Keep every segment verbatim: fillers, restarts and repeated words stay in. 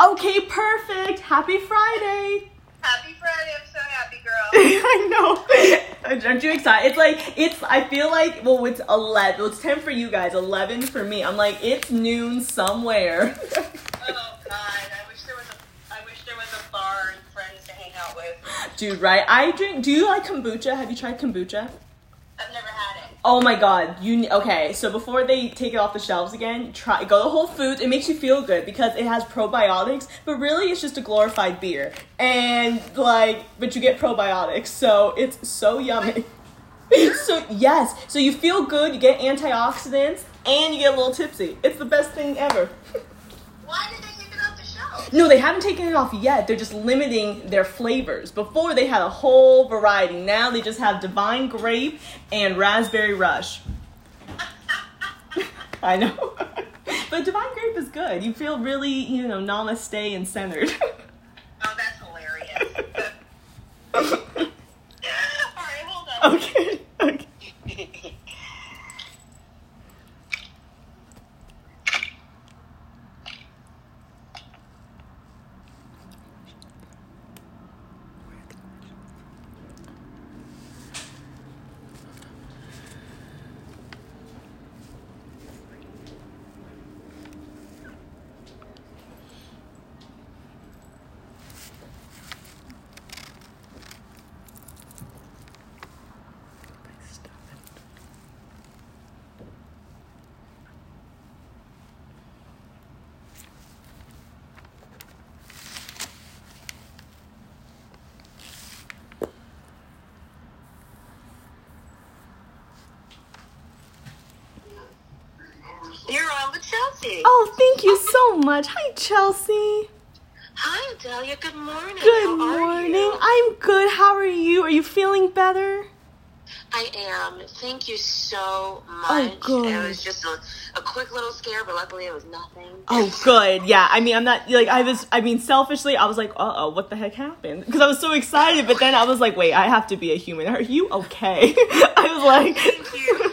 okay, perfect. Happy Friday. Happy Friday. I'm so happy, girl. I know. I'm too excited. It's like, it's, I feel like, well, it's eleven. Well, it's ten for you guys, eleven for me. I'm like, it's noon somewhere. Oh, God. I wish there was a, I wish there was a bar and friends to hang out with. Dude, right? I drink, do you like kombucha? Have you tried kombucha? I've never had it. Oh my God. You okay, so before they take it off the shelves again, try go to Whole Foods. It makes you feel good because it has probiotics, but really it's just a glorified beer. And like, but you get probiotics, so it's so yummy. So yes. So you feel good, you get antioxidants, and you get a little tipsy. It's the best thing ever. Why did they take it off the shelf? No, they haven't taken it off yet. They're just limiting their flavors. Before, they had a whole variety. Now they just have Divine Grape and Raspberry Rush. I know. But Divine Grape is good. You feel really, you know, namaste and centered. Oh, that's hilarious. All right, hold on. Okay. Okay. Chelsea. Oh, thank you so much. Hi, Chelsea. Hi, Delia. Good morning. Good How morning. I'm good. How are you? Are you feeling better? I am. Thank you so much. Oh, good. It was just a, a quick little scare, but luckily it was nothing. Oh, good. Yeah. I mean, I'm not like I was. I mean, selfishly, I was like, uh oh, what the heck happened? Because I was so excited, but then I was like, wait, I have to be a human. Are you okay? I was like, thank you.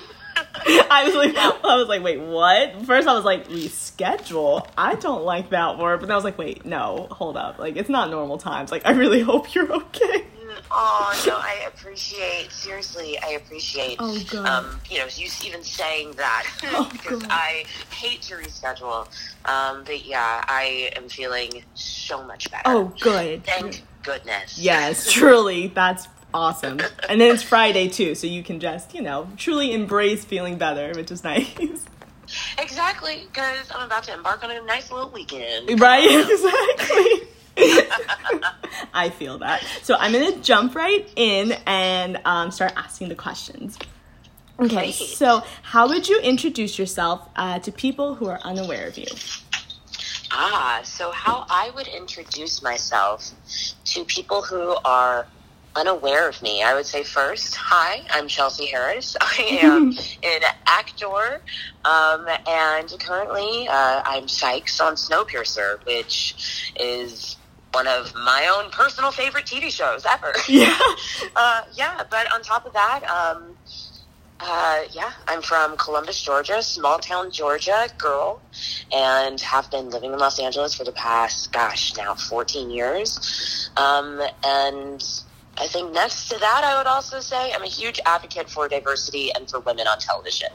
I was like, I was like, wait, what? First, I was like, reschedule. I don't like that word, but then I was like, wait, no, hold up, like it's not normal times. Like, I really hope you're okay. Oh no, I appreciate. Seriously, I appreciate. Oh, God. Um, you know, you even saying that oh, because God. I hate to reschedule. Um, but yeah, I am feeling so much better. Oh, good. Thank goodness. Yes, truly, that's. Awesome. And then it's Friday too, so you can just, you know, truly embrace feeling better, which is nice. Exactly, because I'm about to embark on a nice little weekend. Right? Exactly. I feel that. So I'm going to jump right in and um, start asking the questions. Okay, great. So how would you introduce yourself uh, to people who are unaware of you? Ah, so how I would introduce myself to people who are unaware of me, I would say first, hi, I'm Chelsea Harris. I am an actor, um, and currently uh, I'm Sykes on Snowpiercer, which is one of my own personal favorite T V shows ever. Yeah, uh, yeah. But on top of that, um, uh, yeah, I'm from Columbus, Georgia, small town Georgia girl, and have been living in Los Angeles for the past, gosh, now fourteen years, um, and I think next to that, I would also say I'm a huge advocate for diversity and for women on television.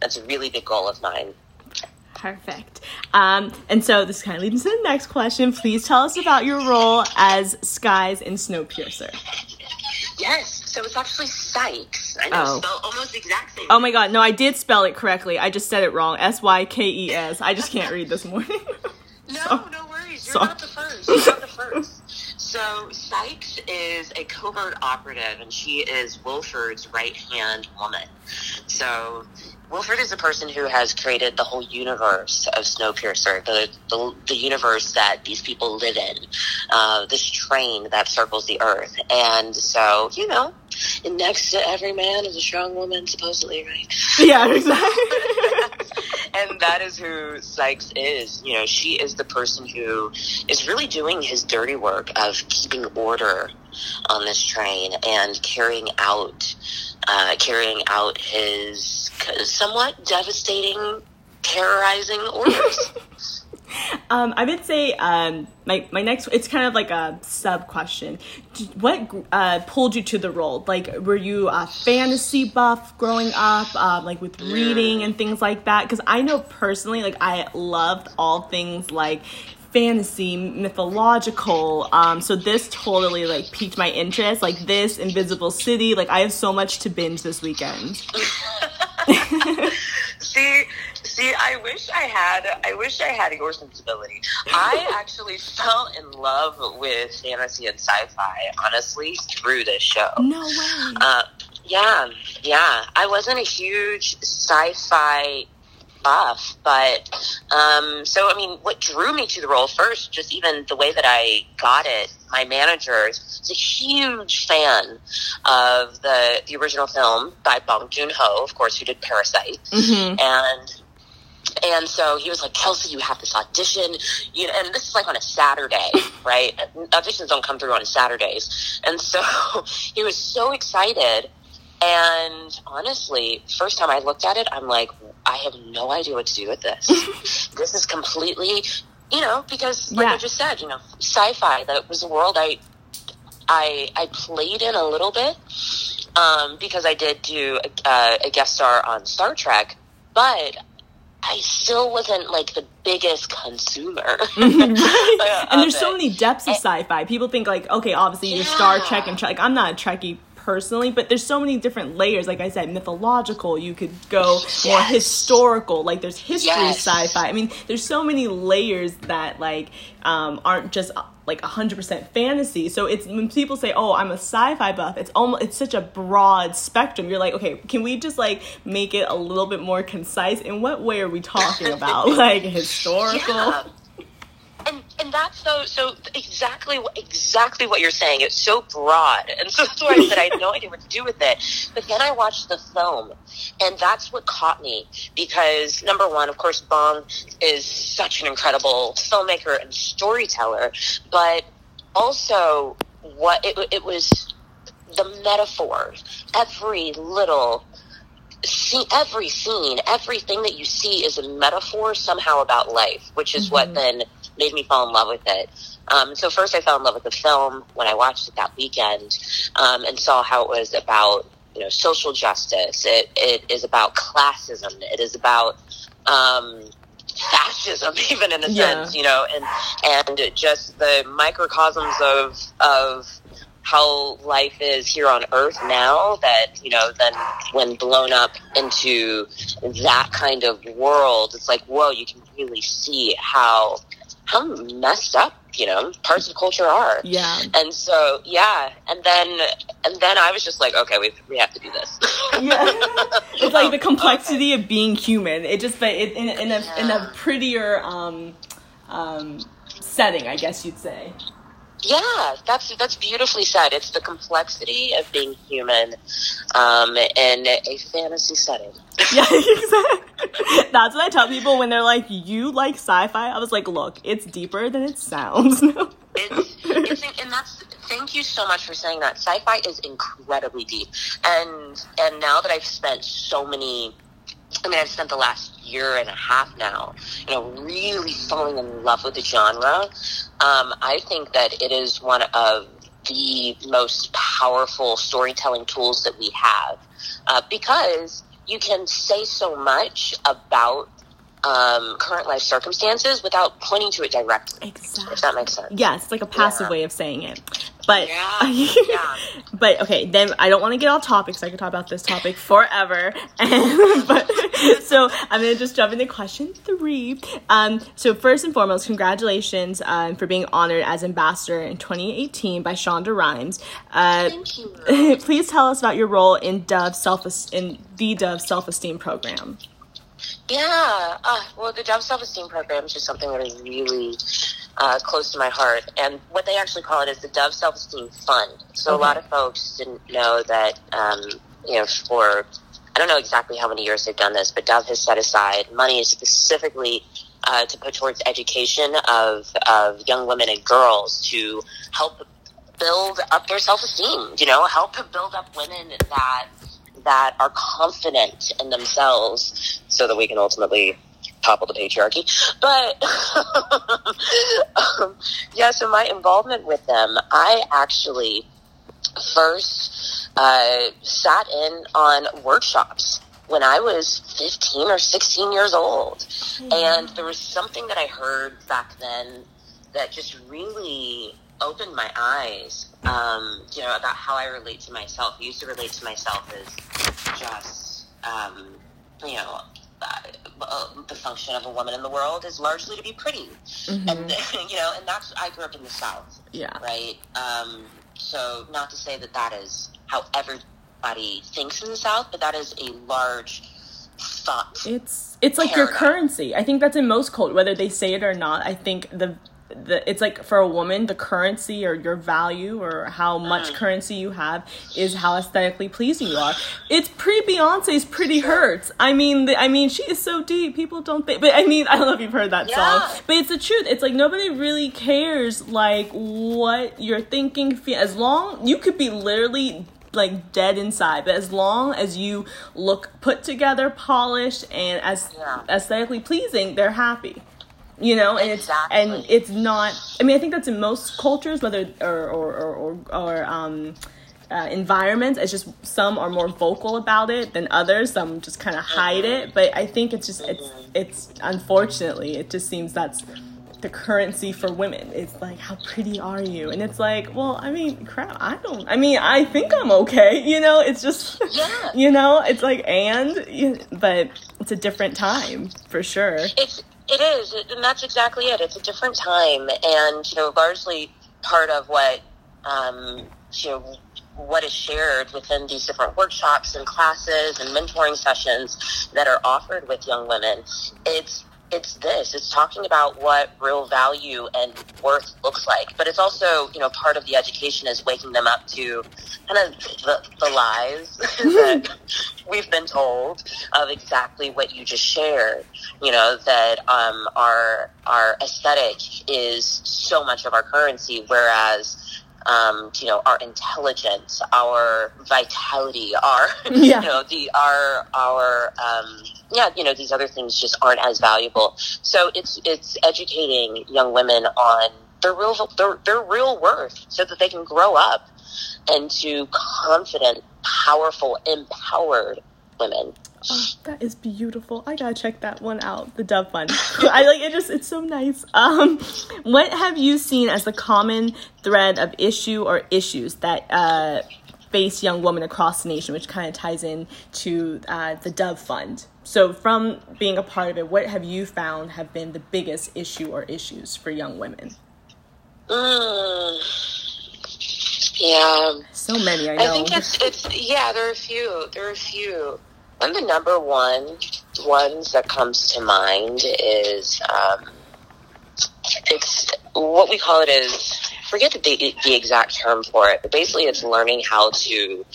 That's a really big goal of mine. Perfect. Um, and so this kind of leads into the next question. Please tell us about your role as Skies in Snowpiercer. Yes. So it's actually Sykes. I know. Oh. Spell almost exactly. Oh, my God. No, I did spell it correctly. I just said it wrong. S Y K E S. I just can't read this morning. No, so, no worries. You're so. not the first. You're not the first. So Sykes is a covert operative, and she is Wilford's right-hand woman. So Wilford is the person who has created the whole universe of Snowpiercer, the the, the universe that these people live in, uh, this train that circles the Earth. And so, you know, next to every man is a strong woman, supposedly, right? Yeah, exactly. And that is who Sykes is. You know, she is the person who is really doing his dirty work of keeping order on this train and carrying out, uh, carrying out his somewhat devastating, terrorizing orders. Um, I would say um, my my next, it's kind of like a sub question. What uh, pulled you to the role? Like, were you a fantasy buff growing up, uh, like with reading and things like that? Because I know personally, like, I loved all things like fantasy, mythological. Um, so this totally like piqued my interest. Like this, Invisible City. Like I have so much to binge this weekend. See, see, I wish I had, I wish I had your sensibility. I actually fell in love with fantasy and sci-fi, honestly, through this show. No way. Uh, yeah, yeah. I wasn't a huge sci-fi buff, but, um, so, I mean, what drew me to the role first, just even the way that I got it, my manager is a huge fan of the, the original film by Bong Joon-ho, of course, who did Parasite. Mm-hmm. And and so he was like, Kelsey, you have this audition. You know, and this is like on a Saturday, right? Auditions don't come through on Saturdays. And so he was so excited. And honestly, first time I looked at it, I'm like, I have no idea what to do with this. This is completely... You know, because like yeah. I just said, you know, sci-fi, that was a world I, I, I played in a little bit, um, because I did do a, a guest star on Star Trek, but I still wasn't like the biggest consumer. Right. And there's it. so many depths of sci-fi. People think like, okay, obviously you're yeah. Star Trek and Trek. Like, I'm not a Trekkie personally, but there's so many different layers. Like I said, mythological, you could go yes. more historical, like there's history yes. sci-fi. I mean, there's so many layers that like um aren't just like one hundred percent fantasy. So it's when people say, oh, I'm a sci-fi buff, it's almost it's such a broad spectrum. You're like, okay, can we just like make it a little bit more concise? In what way are we talking about? Like historical? Yeah. And and that's so so exactly exactly what you're saying. It's so broad, and so that's why I said I had no idea what to do with it. But then I watched the film, and that's what caught me, because number one, of course, Bong is such an incredible filmmaker and storyteller, but also what it it was the metaphor, every little. See, every scene, everything that you see is a metaphor somehow about life, which is mm-hmm. what then made me fall in love with it. Um, so first I fell in love with the film when I watched it that weekend, um, and saw how it was about, you know, social justice. It, it is about classism. It is about, um, fascism, even in a yeah. sense, you know, and, and just the microcosms of, of, how life is here on Earth now, that, you know, then when blown up into that kind of world, it's like, whoa, you can really see how how messed up, you know, parts of culture are. Yeah. And so, yeah. And then, and then I was just like, okay, we we have to do this. Yeah. It's like the complexity okay. of being human. It just, but it, in, in a yeah. in a prettier um, um, setting, I guess you'd say. Yeah, that's that's beautifully said. It's the complexity of being human um, in a fantasy setting. Yeah, exactly. That's what I tell people when they're like, you like sci-fi? I was like, look, it's deeper than it sounds. it's, it's and that's thank you so much for saying that. Sci-fi is incredibly deep. And and now that I've spent so many I mean, I've spent the last year and a half now, you know, really falling in love with the genre. Um, I think that it is one of the most powerful storytelling tools that we have, uh, because you can say so much about um, current life circumstances without pointing to it directly. Exactly. If that makes sense. Yes, it's like a passive yeah. way of saying it. But, yeah, yeah. But okay, then I don't want to get off topic, so I could talk about this topic forever. And, but, so I'm going to just jump into question three. Um, so first and foremost, congratulations um, for being honored as ambassador in twenty eighteen by Shonda Rhimes. Uh, Thank you. Please tell us about your role in Dove Self in the Dove Self-Esteem Program. Yeah, uh, well, the Dove Self-Esteem Program is just something that is really uh, close to my heart. And what they actually call it is the Dove Self-Esteem Fund. So mm-hmm. a lot of folks didn't know that, um, you know, for, I don't know exactly how many years they've done this, but Dove has set aside money specifically uh, to put towards education of, of young women and girls to help build up their self-esteem, you know, help to build up women that... that are confident in themselves so that we can ultimately topple the patriarchy. But um, yeah, so my involvement with them, I actually first uh, sat in on workshops when I was fifteen or sixteen years old. Yeah. And there was something that I heard back then that just really opened my eyes, um, you know, about how I relate to myself. I used to relate to myself as just, um, you know, uh, the function of a woman in the world is largely to be pretty. Mm-hmm. And, you know, and that's, I grew up in the South. Yeah. Right? Um, so not to say that that is how everybody thinks in the South, but that is a large thought. It's, it's like paradigm. Your currency. I think that's in most cultures, whether they say it or not. I think the... The, it's like for a woman, the currency or your value or how much mm. currency you have is how aesthetically pleasing you are. It's pre Beyonce's Pretty sure. Hurts. I mean, the, I mean, she is so deep. People don't think, but I mean, I don't know if you've heard that yeah. song, but it's the truth. It's like nobody really cares like what you're thinking. Feel, as long you could be literally like dead inside, but as long as you look put together, polished, and as yeah. aesthetically pleasing, they're happy. You know, and exactly. it's and it's not. I mean, I think that's in most cultures, whether or or or, or, or um, uh, environments. It's just some are more vocal about it than others. Some just kind of hide mm-hmm. it. But I think it's just it's it's unfortunately it just seems that's the currency for women. It's like, how pretty are you? And it's like, well, I mean, crap. I don't. I mean, I think I'm okay. You know, it's just yeah. you know, it's like and you, but it's a different time for sure. It's- It is, and that's exactly it. It's a different time, and you know, largely part of what um, you know what is shared within these different workshops and classes and mentoring sessions that are offered with young women. It's it's this. It's talking about what real value and worth looks like, but it's also you know part of the education is waking them up to kind of the, the lies that we've been told of exactly what you just shared. You know, that um, our our aesthetic is so much of our currency, whereas, um, you know, our intelligence, our vitality, our, yeah. you know, the our, our um, yeah, you know, these other things just aren't as valuable. So it's it's educating young women on their real, their, their real worth so that they can grow up into confident, powerful, empowered women. Oh, that is beautiful. I gotta check that one out, the Dove one. I like it, just it's so nice. Um what have you seen as the common thread of issue or issues that uh face young women across the nation, which kind of ties in to uh the Dove Fund? So from being a part of it, what have you found have been the biggest issue or issues for young women? mm. Yeah, so many. I know. I think it's it's yeah. There are a few. There are a few. And the number one ones that comes to mind is um, it's what we call it is forget the the exact term for it, but basically it's learning how to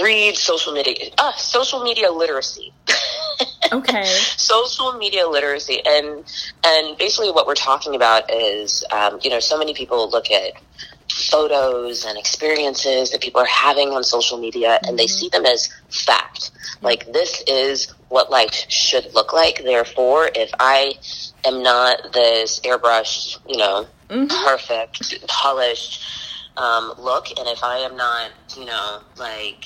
read social media uh, social media literacy. Okay. Social media literacy, and and basically what we're talking about is um, you know so many people look at photos and experiences that people are having on social media mm-hmm. and they see them as fact. Like, this is what life should look like, therefore if I am not this airbrushed, you know, mm-hmm. perfect, polished um look, and if I am not, you know, like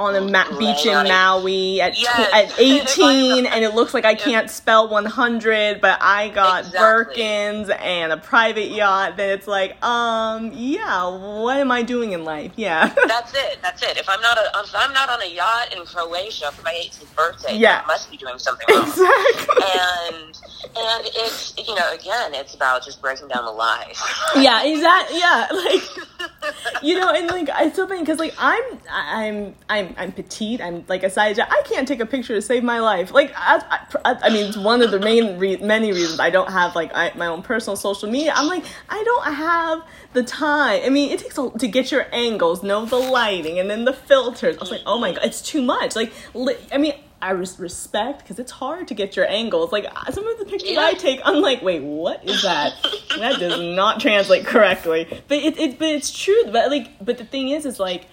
on a ma- beach in Maui at yes. t- at eighteen, and it looks like I can't spell one hundred, but I got exactly. Birkins and a private yacht, then it's like, um, yeah, what am I doing in life? Yeah. That's it. That's it. If I'm not a, if I'm not on a yacht in Croatia for my eighteenth birthday, yeah. I must be doing something wrong. Exactly. And, and it's, you know, again, it's about just breaking down the lies. Yeah, exactly. Yeah, like, you know, and like, it's so funny, because like, I'm, I'm, I'm, I'm petite. I'm like a size. I can't take a picture to save my life. Like, I, I, I mean, it's one of the main re- many reasons I don't have like I, my own personal social media. I'm like, I don't have the time. I mean, it takes a, to get your angles, know the lighting, and then the filters. I was like, oh my god, it's too much. Like, li- I mean, I res- respect because it's hard to get your angles. Like, some of the pictures yeah. I take, I'm like, wait, what is that? That does not translate correctly. But it, it, but it's true. But like, but the thing is, is like.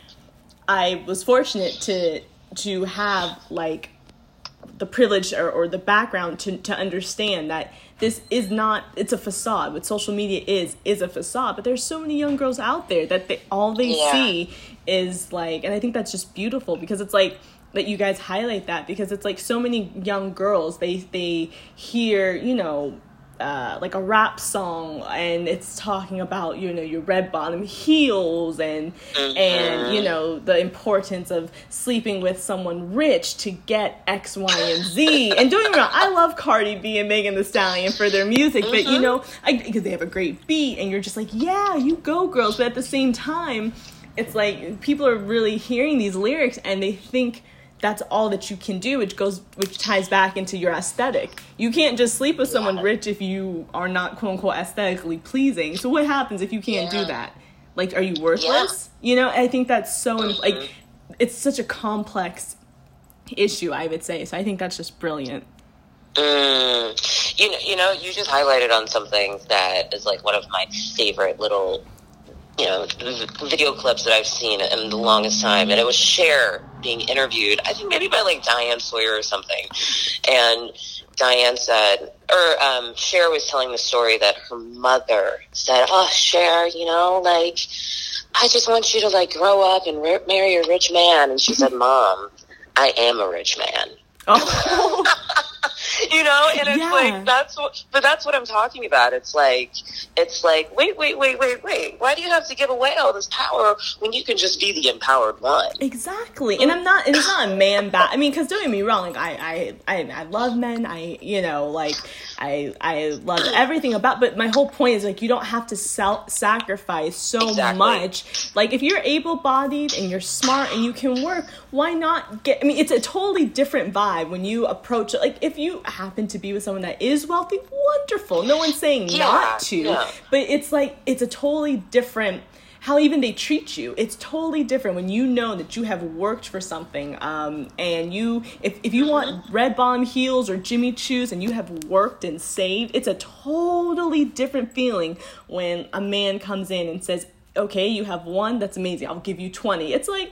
I was fortunate to to have like the privilege or, or the background to, to understand that this is not, it's a facade. What social media is, is a facade. But there's so many young girls out there that they, all they yeah. see is like, and I think that's just beautiful because it's like, that you guys highlight that because it's like so many young girls, they, they hear, you know, uh, like a rap song and it's talking about, you know, your red bottom heels and, mm-hmm. and, you know, the importance of sleeping with someone rich to get X, Y, and Z. And don't get me wrong, I love Cardi B and Megan Thee Stallion for their music, mm-hmm. but you know, I, because they have a great beat and you're just like, yeah, you go girls. But at the same time, it's like people are really hearing these lyrics and they think, that's all that you can do, which goes, which ties back into your aesthetic. You can't just sleep with someone yeah. rich if you are not quote unquote aesthetically pleasing. So what happens if you can't yeah. do that? Like, are you worthless? Yeah. You know, I think that's so mm-hmm. like, it's such a complex issue, I would say. So I think that's just brilliant. Mm. You know, you know, you just highlighted on something that is like one of my favorite little, you know, video clips that I've seen in the longest time, and it was Cher being interviewed, I think maybe by like Diane Sawyer or something, and Diane said, or um, Cher was telling the story that her mother said, oh, Cher, you know, like, I just want you to like grow up and re- marry a rich man, and she said, Mom, I am a rich man. Oh. You know, and it's yeah. like, that's what, but that's what I'm talking about. It's like, it's like, wait, wait, wait, wait, wait. Why do you have to give away all this power when you can just be the empowered one? Exactly. And I'm not, it's not a man back. I mean, cause don't get me wrong. Like I, I, I, I love men. I, you know, like I, I love everything about, but my whole point is like, you don't have to sell, sacrifice so exactly. much. Like if you're able bodied and you're smart and you can work, why not get, I mean, it's a totally different vibe when you approach it. Like if you happen to be with someone that is wealthy, wonderful, no one's saying yeah, not to yeah. but it's like it's a totally different how even they treat you. It's totally different when you know that you have worked for something, um and you if, if you want red bottom heels or Jimmy Choo's and you have worked and saved, it's a totally different feeling when a man comes in and says, okay, you have one, that's amazing, I'll give you twenty. It's like,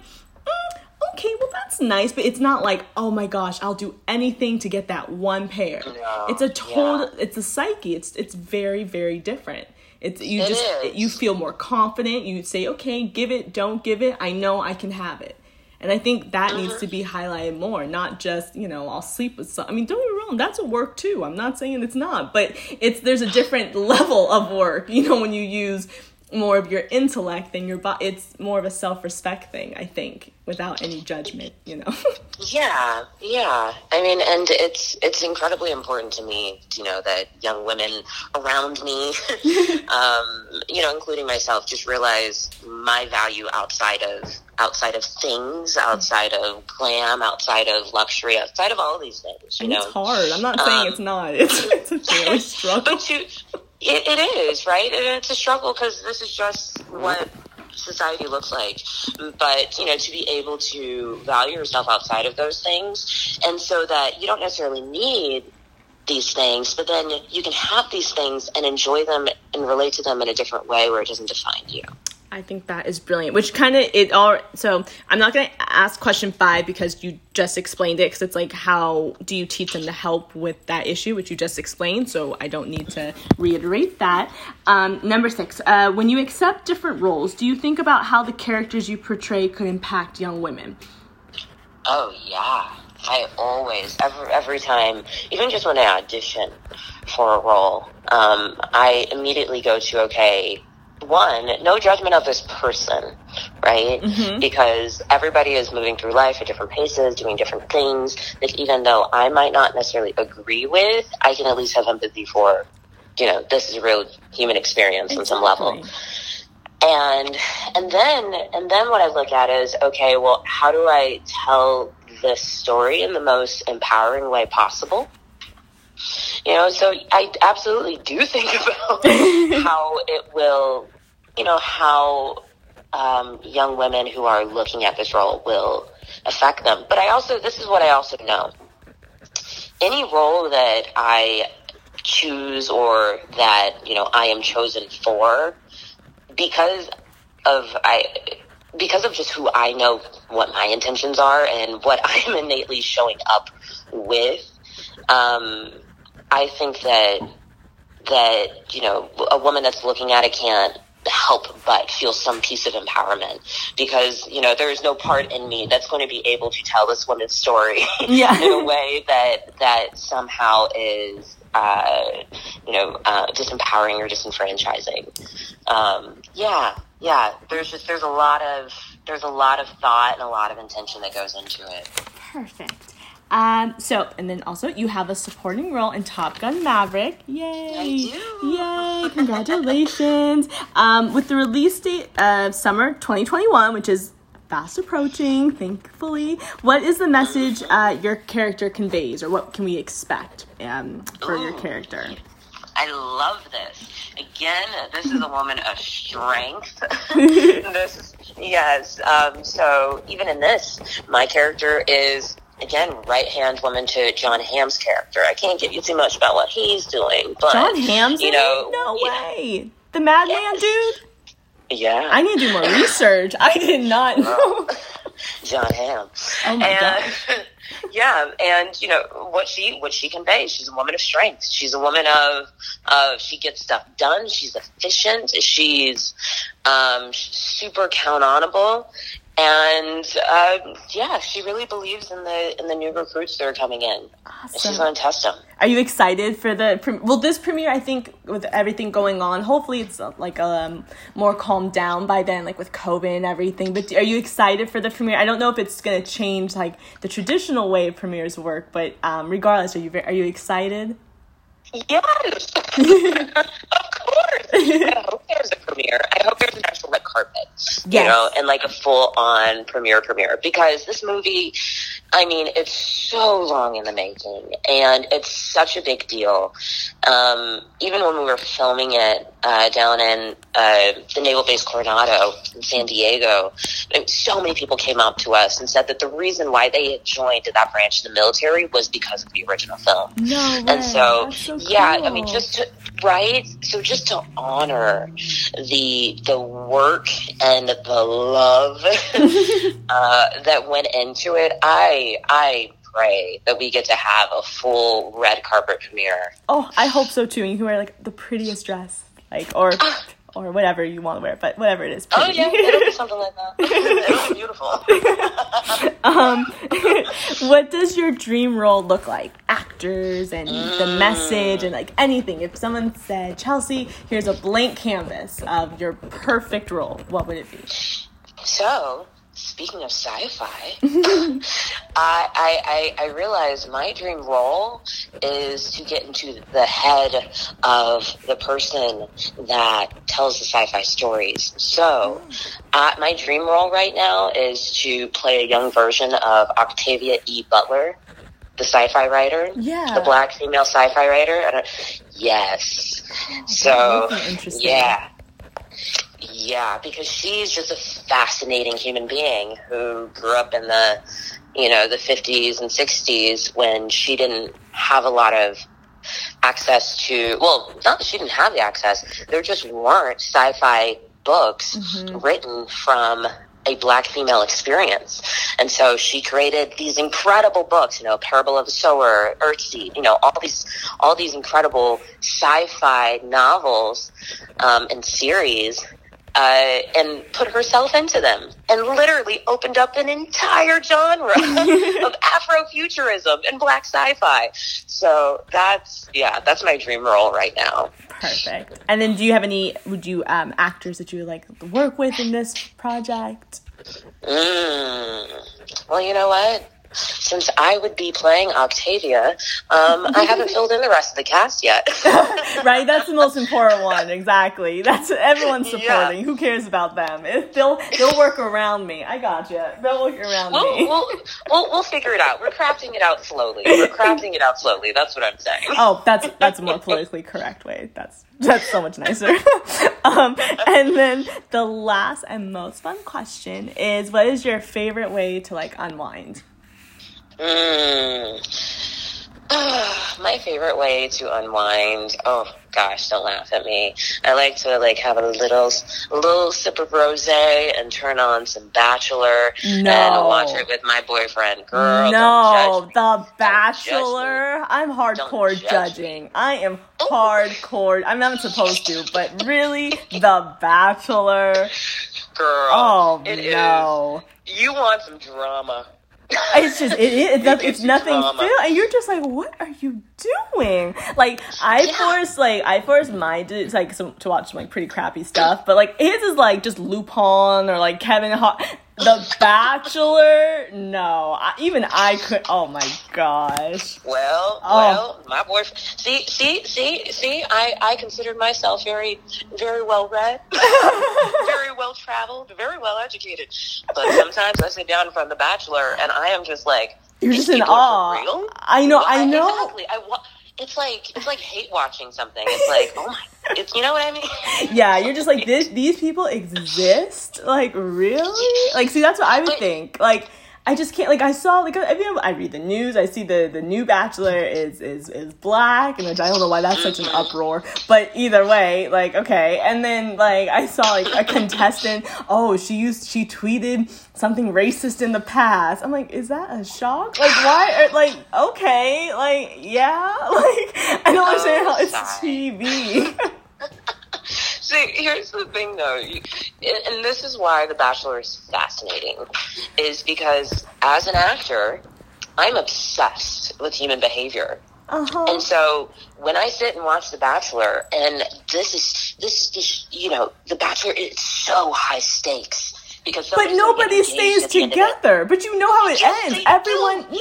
okay, well, that's nice, but it's not like, oh my gosh, I'll do anything to get that one pair. No, it's a total, yeah. it's a psyche. It's it's very, very different. It's you it just is. You feel more confident. You say, okay, give it, don't give it. I know I can have it, and I think that mm-hmm. needs to be highlighted more. Not just, you know, I'll sleep with some. I mean, don't get me wrong, that's a work too. I'm not saying it's not, but it's there's a different level of work. You know, when you use more of your intellect than your body, it's more of a self-respect thing, I think, without any judgment, you know. yeah yeah I mean, and it's it's incredibly important to me, you know, that young women around me um you know, including myself, just realize my value outside of outside of things, outside of glam, outside of luxury, outside of all of these things, you and know it's hard. I'm not um, saying it's not it's, it's a really struggle. But you It, it is, right? And it's a struggle because this is just what society looks like. But, you know, to be able to value yourself outside of those things, and so that you don't necessarily need these things, but then you can have these things and enjoy them and relate to them in a different way where it doesn't define you. I think that is brilliant, which kind of it all. So I'm not going to ask question five because you just explained it, because it's like, how do you teach them to help with that issue, which you just explained. So I don't need to reiterate that. Um, number six, uh, when you accept different roles, do you think about how the characters you portray could impact young women? Oh, yeah. I always, every, every time, even just when I audition for a role, um, I immediately go to, okay, one, no judgment of this person, right? Mm-hmm. Because everybody is moving through life at different paces, doing different things that even though I might not necessarily agree with, I can at least have empathy for, you know, this is a real human experience exactly. on some level. And and then and then what I look at is, okay, well, how do I tell this story in the most empowering way possible? You know, so I absolutely do think about how it will, you know, how um, young women who are looking at this role will affect them. But I also, this is what I also know. Any role that I choose or that, you know, I am chosen for, because of, I because of just who I know, what my intentions are, and what I'm innately showing up with, um, I think that, that, you know, a woman that's looking at it can't help but feel some piece of empowerment, because, you know, there is no part in me that's going to be able to tell this woman's story yeah. in a way that, that somehow is, uh, you know, uh, disempowering or disenfranchising. Um, yeah. Yeah. There's just, there's a lot of, there's a lot of thought and a lot of intention that goes into it. Perfect. Um, so, and then also you have a supporting role in Top Gun Maverick. Yay. I do. Yay. Congratulations. um, with the release date of summer twenty twenty-one, which is fast approaching, thankfully, what is the message uh, your character conveys, or what can we expect um, for Ooh, your character? I love this. Again, this is a woman of strength. This, yes. Um, so even in this, my character is, again, right-hand woman to John Hamm's character. I can't give you too much about what he's doing, but John Hamm's, you know, no way, know. The madman yes. dude. Yeah, I need to do more research. I did not know John Hamm. Oh my and, god. Yeah, and you know what she what she conveys. She's a woman of strength. She's a woman of of she gets stuff done. She's efficient. She's um, super count-onable. And uh, yeah, she really believes in the in the new recruits that are coming in. Awesome. She's going to test them. Are you excited for the pre- well? This premiere, I think, with everything going on, hopefully it's like um more calmed down by then, like with COVID and everything. But are you excited for the premiere? I don't know if it's going to change like the traditional way premieres work, but um, regardless, are you are you excited? Yes, of course. I hope there's a premiere. I hope there's an actual red carpet, yes. you know, and like a full-on premiere premiere. Because this movie, I mean, it's so long in the making, and it's such a big deal. Um, even when we were filming it uh, down in uh, the Naval Base Coronado in San Diego, so many people came up to us and said that the reason why they had joined that branch of the military was because of the original film. No way. And so, so cool. yeah, I mean, just to, right. So just to honor the the work and the love uh, that went into it, I. I pray that we get to have a full red carpet premiere. Oh, I hope so too. And you can wear like the prettiest dress, like or ah. or whatever you want to wear, but whatever it is. Pretty. Oh yeah, it'll be something like that. It'll be beautiful. um, what does your dream role look like? Actors and mm. the message and like anything. If someone said, Chelsea, here's a blank canvas of your perfect role, what would it be? So. Speaking of sci-fi, I, I, I realize my dream role is to get into the head of the person that tells the sci-fi stories. So uh, my dream role right now is to play a young version of Octavia E. Butler, the sci-fi writer, yeah. the black female sci-fi writer. I don't, yes. So, yeah. Yeah, because she's just a fascinating human being who grew up in the, you know, the fifties and sixties when she didn't have a lot of access to, well, not that she didn't have the access, there just weren't sci-fi books mm-hmm. written from a black female experience. And so she created these incredible books, you know, Parable of the Sower, Earthseed, you know, all these, all these incredible sci-fi novels um, and series. Uh, and put herself into them and literally opened up an entire genre of Afrofuturism and black sci-fi. So that's, yeah, that's my dream role right now. Perfect. And then do you have any, would you, um, actors that you would like to work with in this project? Mm. Well, you know what? Since I would be playing Octavia, um, I haven't filled in the rest of the cast yet. Right? That's the most important one. Exactly. That's everyone's supporting. Yeah. Who cares about them? If they'll they'll work around me. I gotcha. They'll work around we'll, me. We'll, we'll we'll figure it out. We're crafting it out slowly. We're crafting it out slowly. That's what I'm saying. Oh, that's that's a more politically correct way. That's that's so much nicer. um, and then the last and most fun question is: what is your favorite way to like unwind? Mm. Oh, my favorite way to unwind. Oh, gosh, don't laugh at me. I like to like have a little a little sip of rosé and turn on some Bachelor no. and watch it with my boyfriend. Girl, no, The Bachelor. I'm hardcore judge judging. Me. I am Ooh. hardcore. I'm not supposed to, but really, The Bachelor. Girl, oh it no! Is. You want some drama? It's just it is. It it's nothing to, and you're just like, what are you doing? Like I yeah. force, like I force my dudes like some, to watch some like pretty crappy stuff, but like his is like just Lupin or like Kevin Hart. The Bachelor? No, I, even I could. Oh my gosh. Well, oh. well, my boyfriend. See, see, see, see. I, I considered myself very, very well read, very well traveled, very well educated. But sometimes I sit down in front of The Bachelor, and I am just like, you're just in awe. Real? I know, well, I know. Exactly. I wa- It's like it's like hate watching something. It's like, oh my. It's, you know what I mean? Yeah, you're just like, this, these people exist? Like, really? Like, see, that's what I would think. Like, I just can't, like, I saw, like, I, mean, I read the news, I see the, the new Bachelor is, is, is black, and I don't know why that's such an uproar, but either way, like, okay, and then, like, I saw, like, a contestant, oh, she used, she tweeted something racist in the past. I'm like, is that a shock? Like, why, are, like, okay, like, yeah, like, I don't understand how it's T V. See, here's the thing, though, you, and this is why The Bachelor is fascinating, is because as an actor, I'm obsessed with human behavior. Uh-huh. And so when I sit and watch The Bachelor, and this is, this is, you know, The Bachelor is so high stakes. Because but nobody stays together. But you know how it yes, ends. Everyone, do. no one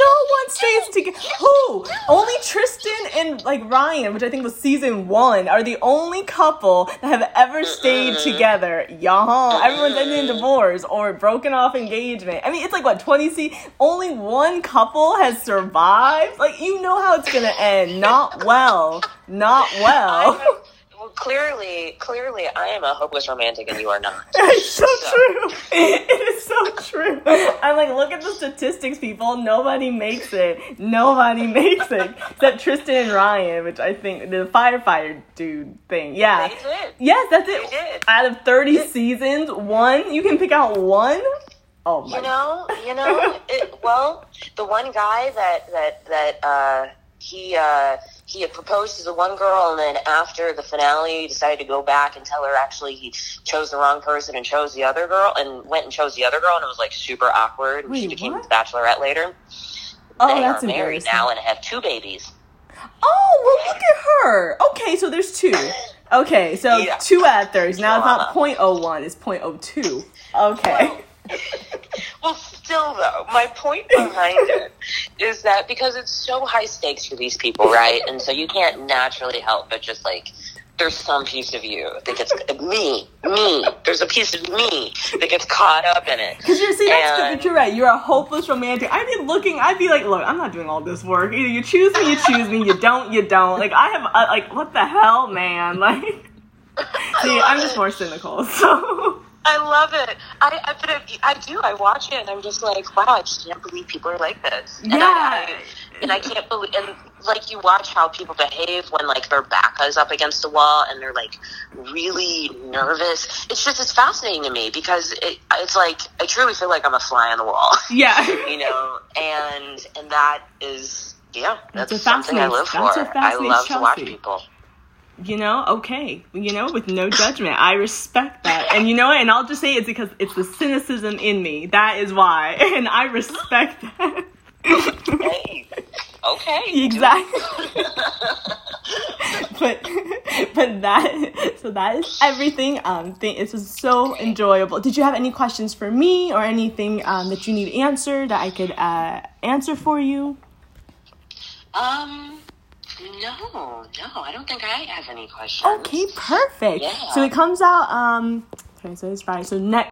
yes, stays together. Yes, Who? Only Tristan and like Ryan, which I think was season one, are the only couple that have ever stayed mm-hmm. together. Y'all, mm-hmm. everyone's ended in divorce or broken off engagement. I mean, it's like what twenty C. Only one couple has survived. Like you know how it's gonna end. Not well. Not well. Well, clearly, clearly, I am a hopeless romantic, and you are not. It's so, so true. It is so true. I'm like, look at the statistics, people. Nobody makes it. Nobody makes it. Except Tristan and Ryan, which I think the firefighter dude thing. Yeah. They did. Yes, that's it. They did. Out of thirty it, seasons, one. You can pick out one. Oh my. You know. You know. It, well, the one guy that that that uh, he. Uh, He had proposed to the one girl, and then after the finale, he decided to go back and tell her actually he chose the wrong person and chose the other girl, and went and chose the other girl, and it was like super awkward. And Wait, she became what? the Bachelorette later. Oh, they that's are married now and have two babies. Oh, well, look at her. Okay, so there's two. Okay, so yeah. two at thirds. Now it's not point oh one, it's point oh two. Okay. Well, well, still though, my point behind it is that because it's so high stakes for these people, right? And so you can't naturally help but just like, there's some piece of you that gets me, me. There's a piece of me that gets caught up in it. Because you're see, that's and, good, but you're right. You're a hopeless romantic. I'd be looking. I'd be like, look, I'm not doing all this work. Either you choose me, you choose me. You don't, you don't. Like I have, uh, like what the hell, man? Like, see, I'm just more cynical. So. I love it. I I, but it, I do. I watch it, and I'm just like, wow, I just can't believe people are like this. Yeah. And I, I, and I can't believe, and like you watch how people behave when like their back is up against the wall, and they're like really nervous. It's just, it's fascinating to me because it, it's like I truly feel like I'm a fly on the wall. Yeah. You know, and and that is yeah, that's, that's something I live for. I love Chelsea. to watch people. You know, okay, you know, with no judgment. I respect that. And you know what? And I'll just say it's because it's the cynicism in me. That is why. And I respect that. Hey, okay. Exactly. but but that, so that is everything. Um, th- This was so enjoyable. Did you have any questions for me or anything um, that you need answered that I could uh, answer for you? Um... No, no, I don't think I have any questions. Okay, perfect. Yeah. So it comes out, um, okay, so it's Friday. So next.